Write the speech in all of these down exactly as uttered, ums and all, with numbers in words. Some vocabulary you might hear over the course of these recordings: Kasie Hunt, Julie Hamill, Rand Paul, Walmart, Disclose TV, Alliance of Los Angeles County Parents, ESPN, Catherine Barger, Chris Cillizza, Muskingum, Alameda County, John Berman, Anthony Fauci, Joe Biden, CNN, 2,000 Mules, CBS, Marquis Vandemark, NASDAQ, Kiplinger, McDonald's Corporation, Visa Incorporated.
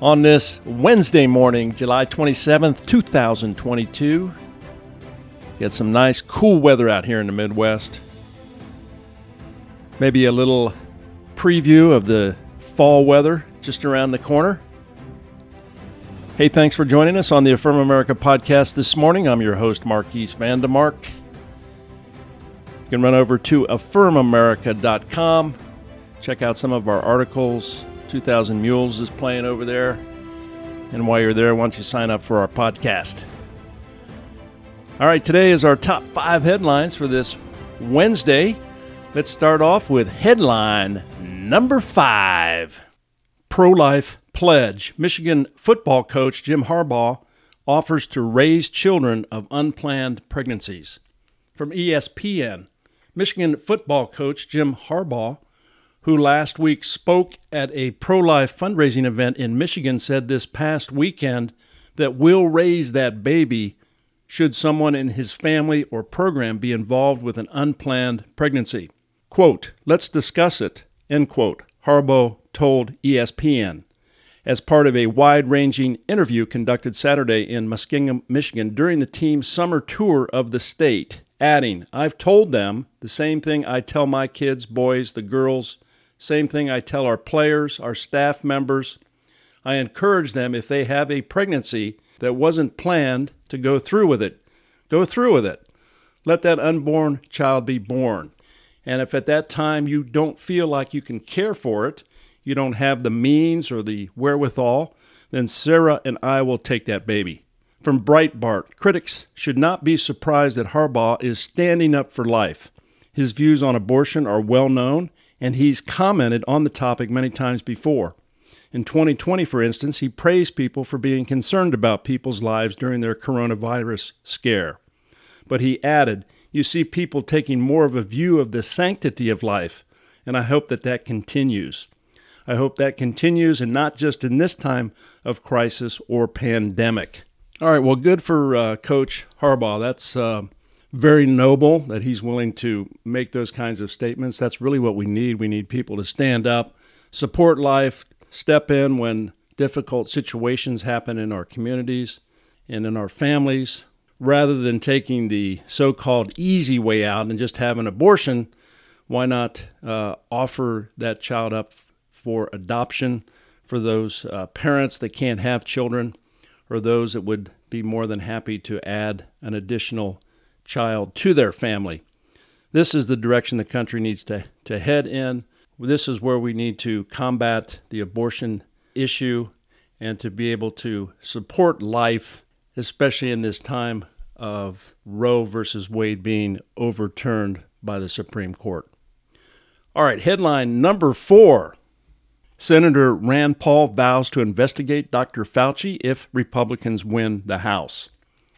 On this Wednesday morning, July twenty-seventh, twenty twenty-two, get some nice cool weather out here in the Midwest. Maybe a little preview of the fall weather just around the corner. Hey, thanks for joining us on the Affirm America Podcast this morning. I'm your host, Marquis Vandemark. You can run over to affirm america dot com, check out some of our articles. two thousand Mules is playing over there. And while you're there, why don't you sign up for our podcast? All right, today is our top five headlines for this Wednesday. Let's start off with headline number five. Pro-life pledge. Michigan football coach Jim Harbaugh offers to raise children of unplanned pregnancies. From E S P N, Michigan football coach Jim Harbaugh, who last week spoke at a pro-life fundraising event in Michigan, said this past weekend that we'll raise that baby should someone in his family or program be involved with an unplanned pregnancy. Quote, let's discuss it, end quote, Harbaugh told E S P N as part of a wide-ranging interview conducted Saturday in Muskingum, Michigan during the team's summer tour of the state, adding, I've told them the same thing I tell my kids, boys, the girls, same thing I tell our players, our staff members. I encourage them, if they have a pregnancy that wasn't planned, to go through with it. Go through with it. Let that unborn child be born. And if at that time you don't feel like you can care for it, you don't have the means or the wherewithal, then Sarah and I will take that baby. From Breitbart, critics should not be surprised that Harbaugh is standing up for life. His views on abortion are well known, and he's commented on the topic many times before. In twenty twenty, for instance, he praised people for being concerned about people's lives during their coronavirus scare. But he added, you see people taking more of a view of the sanctity of life, and I hope that that continues. I hope that continues, and not just in this time of crisis or pandemic. All right, well, good for uh, Coach Harbaugh. That's Uh, Very noble that he's willing to make those kinds of statements. That's really what we need. We need people to stand up, support life, step in when difficult situations happen in our communities and in our families, rather than taking the so-called easy way out and just have an abortion. Why not uh, offer that child up for adoption for those uh, parents that can't have children, or those that would be more than happy to add an additional child to their family. This is the direction the country needs to, to head in. This is where we need to combat the abortion issue and to be able to support life, especially in this time of Roe versus Wade being overturned by the Supreme Court. All right, headline number four. Senator Rand Paul vows to investigate Doctor Fauci if Republicans win the House.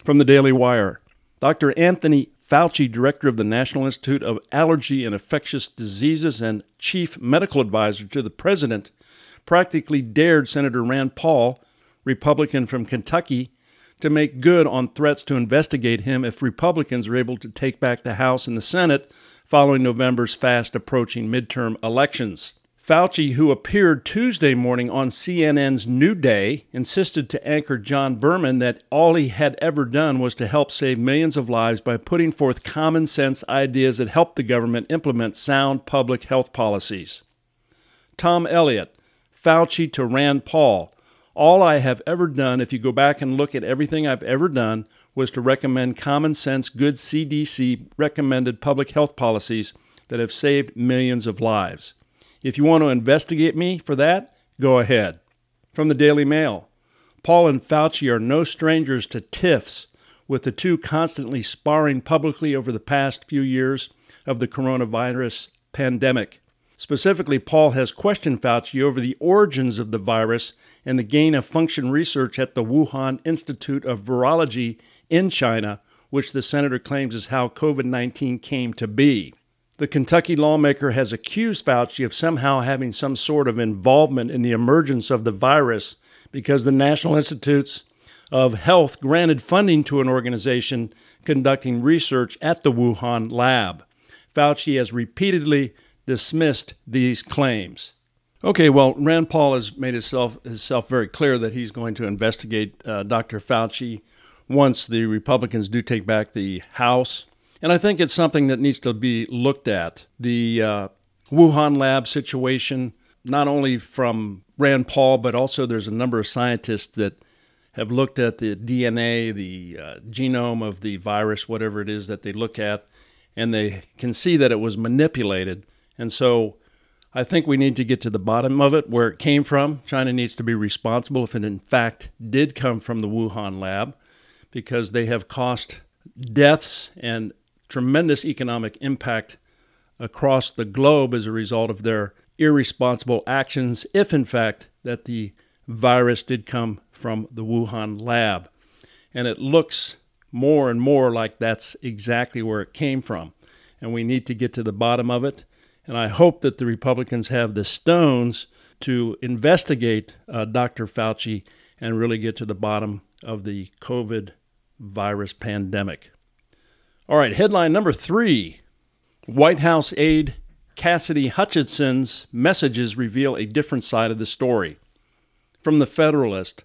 From the Daily Wire, Doctor Anthony Fauci, director of the National Institute of Allergy and Infectious Diseases and chief medical advisor to the president, practically dared Senator Rand Paul, Republican from Kentucky, to make good on threats to investigate him if Republicans are able to take back the House and the Senate following November's fast-approaching midterm elections. Fauci, who appeared Tuesday morning on C N N's New Day, insisted to anchor John Berman that all he had ever done was to help save millions of lives by putting forth common sense ideas that helped the government implement sound public health policies. Tom Elliott, Fauci to Rand Paul, all I have ever done, if you go back and look at everything I've ever done, was to recommend common sense, good C D C-recommended public health policies that have saved millions of lives. If you want to investigate me for that, go ahead. From the Daily Mail, Paul and Fauci are no strangers to tiffs, with the two constantly sparring publicly over the past few years of the coronavirus pandemic. Specifically, Paul has questioned Fauci over the origins of the virus and the gain-of-function research at the Wuhan Institute of Virology in China, which the senator claims is how COVID nineteen came to be. The Kentucky lawmaker has accused Fauci of somehow having some sort of involvement in the emergence of the virus because the National Institutes of Health granted funding to an organization conducting research at the Wuhan lab. Fauci has repeatedly dismissed these claims. Okay, well, Rand Paul has made himself, himself very clear that he's going to investigate uh, Doctor Fauci once the Republicans do take back the House. And I think it's something that needs to be looked at. The uh, Wuhan lab situation, not only from Rand Paul, but also there's a number of scientists that have looked at the D N A, the uh, genome of the virus, whatever it is that they look at, and they can see that it was manipulated. And so I think we need to get to the bottom of it, where it came from. China needs to be responsible if it in fact did come from the Wuhan lab, because they have caused deaths and tremendous economic impact across the globe as a result of their irresponsible actions, if in fact that the virus did come from the Wuhan lab. And it looks more and more like that's exactly where it came from. And we need to get to the bottom of it. And I hope that the Republicans have the stones to investigate uh, Doctor Fauci and really get to the bottom of the COVID virus pandemic. All right, headline number three. White House aide Cassidy Hutchinson's messages reveal a different side of the story. From The Federalist,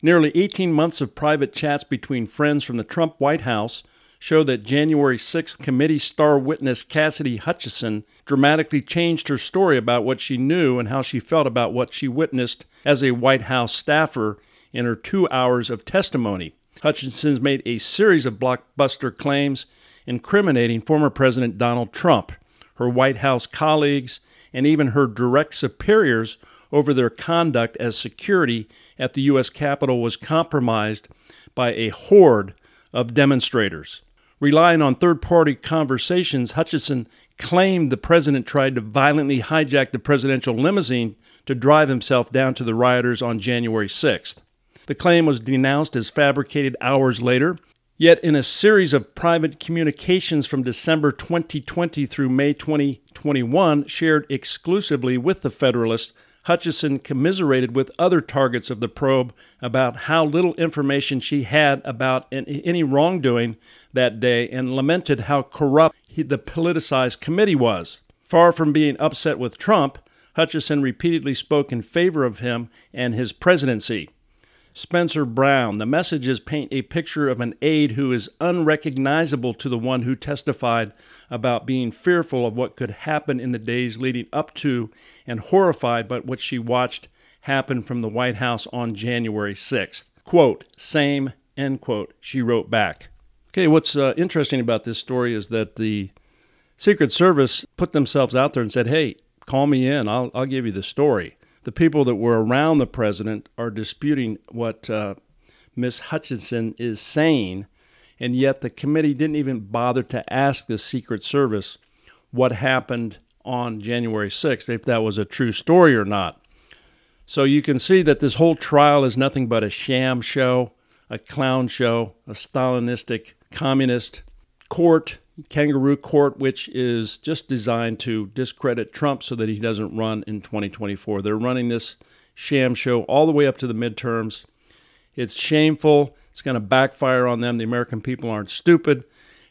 nearly eighteen months of private chats between friends from the Trump White House show that January sixth committee star witness Cassidy Hutchinson dramatically changed her story about what she knew and how she felt about what she witnessed as a White House staffer in her two hours of testimony. Hutchinson's made a series of blockbuster claims incriminating former President Donald Trump, her White House colleagues, and even her direct superiors over their conduct as security at the U S Capitol was compromised by a horde of demonstrators. Relying on third-party conversations, Hutchinson claimed the president tried to violently hijack the presidential limousine to drive himself down to the rioters on January sixth. The claim was denounced as fabricated hours later, yet in a series of private communications from December twenty twenty through May twenty twenty-one, shared exclusively with The Federalist, Hutchinson commiserated with other targets of the probe about how little information she had about any wrongdoing that day and lamented how corrupt the politicized committee was. Far from being upset with Trump, Hutchinson repeatedly spoke in favor of him and his presidency. Spencer Brown, the messages paint a picture of an aide who is unrecognizable to the one who testified about being fearful of what could happen in the days leading up to and horrified by what she watched happen from the White House on January sixth. Quote, same, end quote, she wrote back. Okay, what's uh, interesting about this story is that the Secret Service put themselves out there and said, hey, call me in, I'll, I'll give you the story. The people that were around the president are disputing what uh, Miz Hutchinson is saying, and yet the committee didn't even bother to ask the Secret Service what happened on January sixth, if that was a true story or not. So you can see that this whole trial is nothing but a sham show, a clown show, a Stalinistic communist court, kangaroo court, which is just designed to discredit Trump so that he doesn't run in twenty twenty-four. They're running this sham show all the way up to the midterms. It's shameful. It's going to backfire on them. The American people aren't stupid,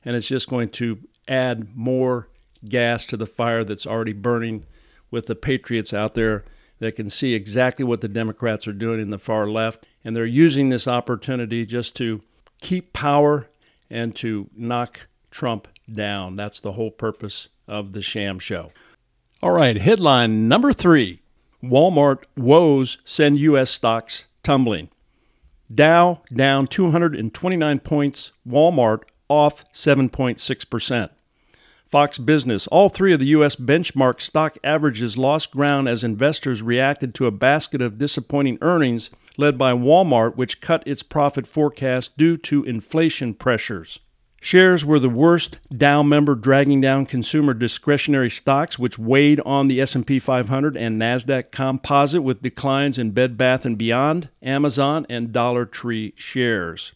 and it's just going to add more gas to the fire that's already burning with the patriots out there that can see exactly what the Democrats are doing in the far left, and they're using this opportunity just to keep power and to knock Trump down. That's the whole purpose of the sham show. All right, headline number three. Walmart woes send U S stocks tumbling. Dow down two hundred twenty-nine points, Walmart off seven point six percent. Fox Business, all three of the U S benchmark stock averages lost ground as investors reacted to a basket of disappointing earnings led by Walmart, which cut its profit forecast due to inflation pressures. Shares were the worst, Dow member dragging down consumer discretionary stocks, which weighed on the S and P five hundred and NASDAQ composite with declines in Bed Bath and Beyond, Amazon, and Dollar Tree shares.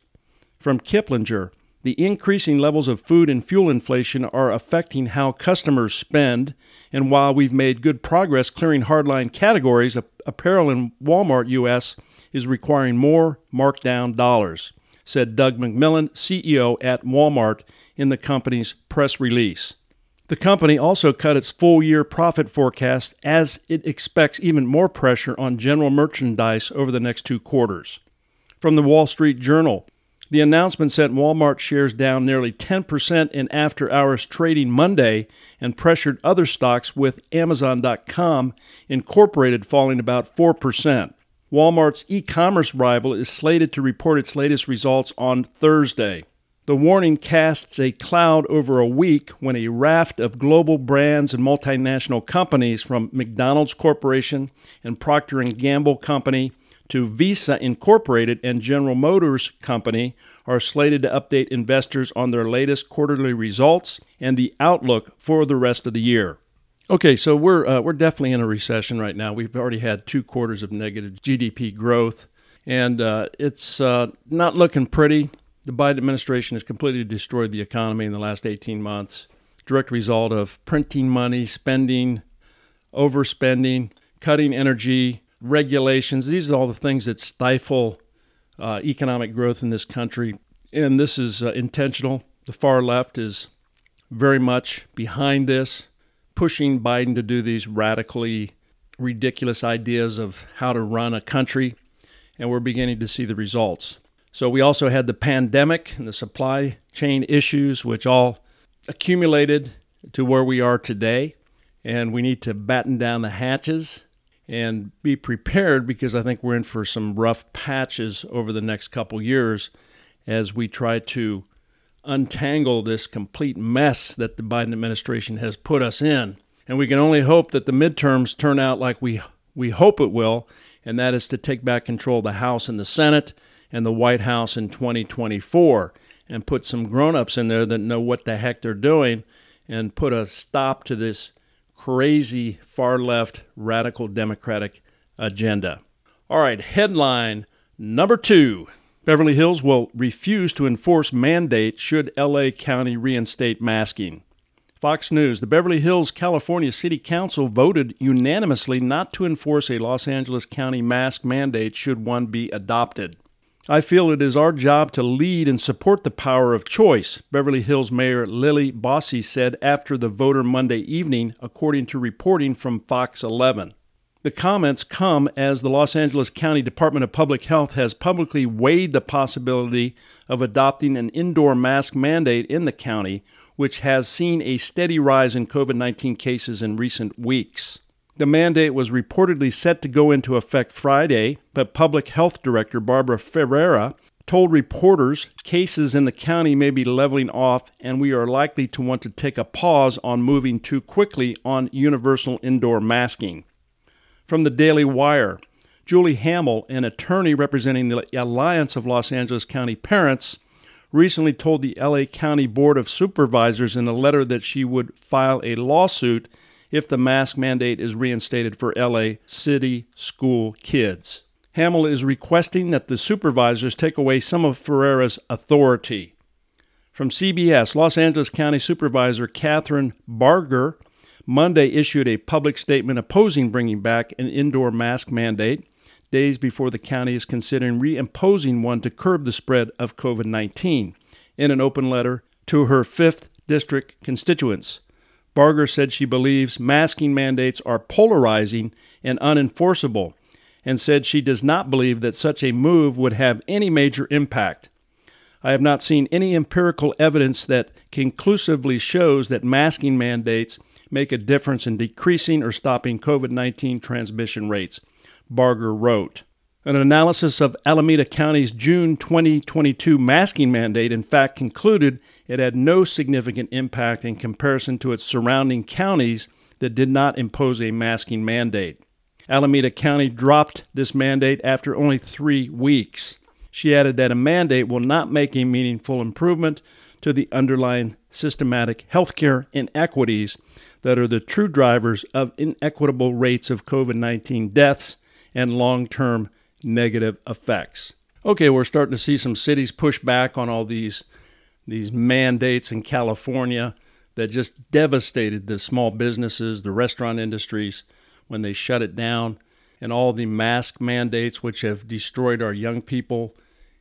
From Kiplinger, the increasing levels of food and fuel inflation are affecting how customers spend, and while we've made good progress clearing hardline categories, apparel in Walmart U S is requiring more markdown dollars, said Doug McMillon, C E O at Walmart, in the company's press release. The company also cut its full-year profit forecast as it expects even more pressure on general merchandise over the next two quarters. From the Wall Street Journal, the announcement sent Walmart shares down nearly ten percent in after-hours trading Monday and pressured other stocks, with Amazon dot com Incorporated falling about four percent. Walmart's e-commerce rival is slated to report its latest results on Thursday. The warning casts a cloud over a week when a raft of global brands and multinational companies, from McDonald's Corporation and Procter and Gamble Company to Visa Incorporated and General Motors Company, are slated to update investors on their latest quarterly results and the outlook for the rest of the year. Okay, so we're uh, we're definitely in a recession right now. We've already had two quarters of negative G D P growth, and uh, it's uh, not looking pretty. The Biden administration has completely destroyed the economy in the last eighteen months, direct result of printing money, spending, overspending, cutting energy, regulations. These are all the things that stifle uh, economic growth in this country, and this is uh, intentional. The far left is very much behind this, pushing Biden to do these radically ridiculous ideas of how to run a country, and we're beginning to see the results. So we also had the pandemic and the supply chain issues, which all accumulated to where we are today, and we need to batten down the hatches and be prepared, because I think we're in for some rough patches over the next couple years as we try to untangle this complete mess that the Biden administration has put us in. And we can only hope that the midterms turn out like we we hope it will, and that is to take back control of the House and the Senate and the White House in twenty twenty-four, and put some grown-ups in there that know what the heck they're doing and put a stop to this crazy far-left radical Democratic agenda. All right, headline number two. Beverly Hills will refuse to enforce mandate should L A County reinstate masking. Fox News, the Beverly Hills, California City Council voted unanimously not to enforce a Los Angeles County mask mandate should one be adopted. I feel it is our job to lead and support the power of choice, Beverly Hills Mayor Lily Bossi said after the voter Monday evening, according to reporting from Fox eleven. The comments come as the Los Angeles County Department of Public Health has publicly weighed the possibility of adopting an indoor mask mandate in the county, which has seen a steady rise in COVID nineteen cases in recent weeks. The mandate was reportedly set to go into effect Friday, but Public Health Director Barbara Ferrera told reporters cases in the county may be leveling off, and we are likely to want to take a pause on moving too quickly on universal indoor masking. From the Daily Wire, Julie Hamill, an attorney representing the Alliance of Los Angeles County Parents, recently told the L A County Board of Supervisors in a letter that she would file a lawsuit if the mask mandate is reinstated for L A city school kids. Hamill is requesting that the supervisors take away some of Ferrera's authority. From C B S, Los Angeles County Supervisor Catherine Barger Monday issued a public statement opposing bringing back an indoor mask mandate, days before the county is considering reimposing one to curb the spread of COVID nineteen. In an open letter to her fifth District constituents, Barger said she believes masking mandates are polarizing and unenforceable, and said she does not believe that such a move would have any major impact. I have not seen any empirical evidence that conclusively shows that masking mandates make a difference in decreasing or stopping COVID nineteen transmission rates, Barger wrote. An analysis of Alameda County's June twenty twenty-two masking mandate, in fact, concluded it had no significant impact in comparison to its surrounding counties that did not impose a masking mandate. Alameda County dropped this mandate after only three weeks. She added that a mandate will not make a meaningful improvement to the underlying systematic healthcare inequities that are the true drivers of inequitable rates of COVID nineteen deaths and long-term negative effects. Okay, we're starting to see some cities push back on all these, these mandates in California that just devastated the small businesses, the restaurant industries, when they shut it down, and all the mask mandates which have destroyed our young people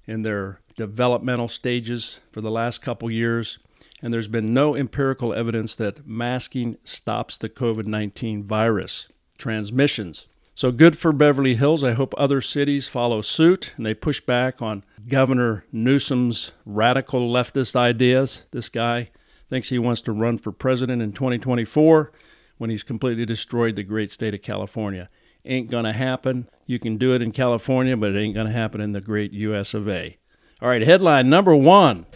in their developmental stages for the last couple years. And there's been no empirical evidence that masking stops the COVID nineteen virus transmissions. So good for Beverly Hills. I hope other cities follow suit and they push back on Governor Newsom's radical leftist ideas. This guy thinks he wants to run for president in twenty twenty-four when he's completely destroyed the great state of California. Ain't gonna happen. You can do it in California, but it ain't gonna happen in the great U S of A. All right, headline number one.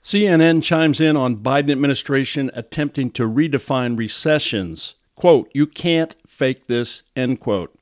C N N chimes in on Biden administration attempting to redefine recessions. Quote, you can't fake this, end quote.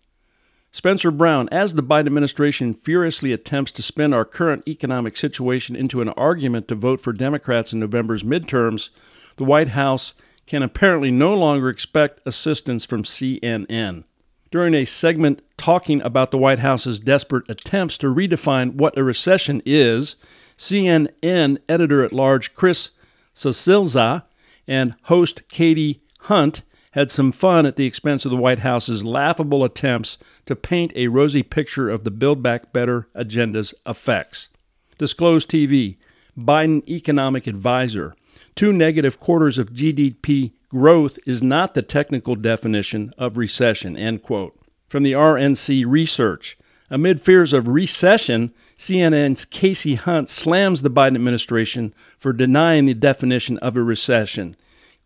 Spencer Brown, as the Biden administration furiously attempts to spin our current economic situation into an argument to vote for Democrats in November's midterms, the White House can apparently no longer expect assistance from C N N. During a segment talking about the White House's desperate attempts to redefine what a recession is, C N N editor-at-large Chris Cillizza and host Kasie Hunt had some fun at the expense of the White House's laughable attempts to paint a rosy picture of the Build Back Better agenda's effects. Disclose T V, Biden economic advisor. Two negative quarters of G D P growth is not the technical definition of recession, end quote. From the R N C Research, amid fears of recession, C N N's Kasie Hunt slams the Biden administration for denying the definition of a recession.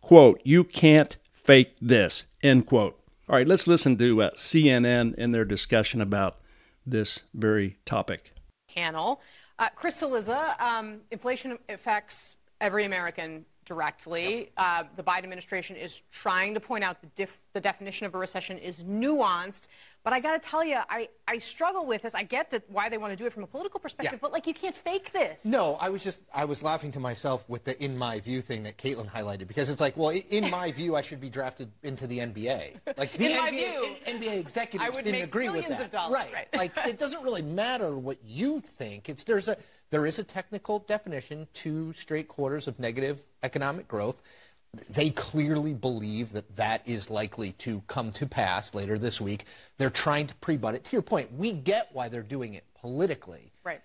Quote, you can't fake this, end quote. All right, let's listen to uh, C N N and their discussion about this very topic. Panel. Uh, Chris Cillizza, um, inflation affects every American directly. Uh, the Biden administration is trying to point out the, dif- the definition of a recession is nuanced. But I got to tell you, I, I struggle with this. I get that why they want to do it from a political perspective, yeah. But, like, you can't fake this. No, I was just I was laughing to myself with the in my view thing that Caitlin highlighted, because it's like, well, in my view, I should be drafted into the N B A. Like, the N B A, N B A executives didn't agree with that. I would make millions of dollars. Right. right. Like, it doesn't really matter what you think. It's there's a There is a technical definition, two straight quarters of negative economic growth. They clearly believe that that is likely to come to pass later this week. They're trying to pre-butt it. To your point, we get why they're doing it politically. Right.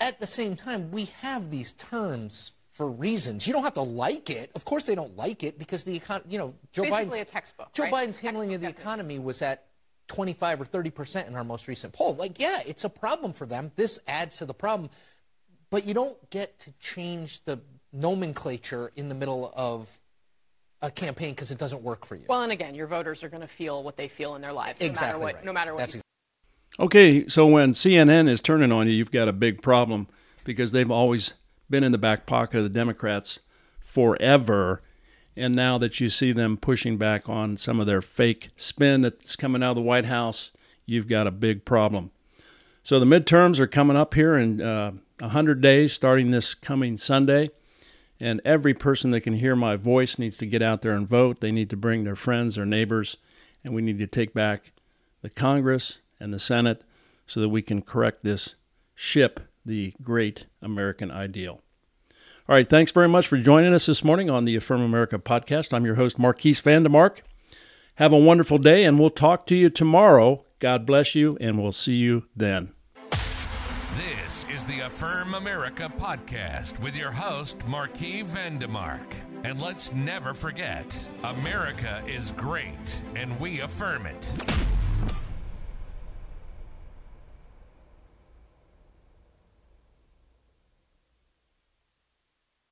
At the same time, we have these terms for reasons. You don't have to like it. Of course they don't like it, because the econ- you know, Joe Basically Biden's, a textbook, Joe right? Biden's handling textbook of the definition. Economy was at twenty-five or thirty percent in our most recent poll. Like, yeah, it's a problem for them. This adds to the problem. But you don't get to change the nomenclature in the middle of a campaign because it doesn't work for you. Well, and again, your voters are going to feel what they feel in their lives, exactly no matter what. Right. No matter what. That's you- okay, so when C N N is turning on you, you've got a big problem, because they've always been in the back pocket of the Democrats forever. And now that you see them pushing back on some of their fake spin that's coming out of the White House, you've got a big problem. So the midterms are coming up here in uh, one hundred days, starting this coming Sunday. And every person that can hear my voice needs to get out there and vote. They need to bring their friends, their neighbors, and we need to take back the Congress and the Senate so that we can correct this ship, the great American ideal. All right, thanks very much for joining us this morning on the Affirm America podcast. I'm your host, Marquis Vandemark. Have a wonderful day, and we'll talk to you tomorrow. God bless you, and we'll see you then. This is the Affirm America podcast with your host, Marquis Vandemark. And let's never forget, America is great, and we affirm it.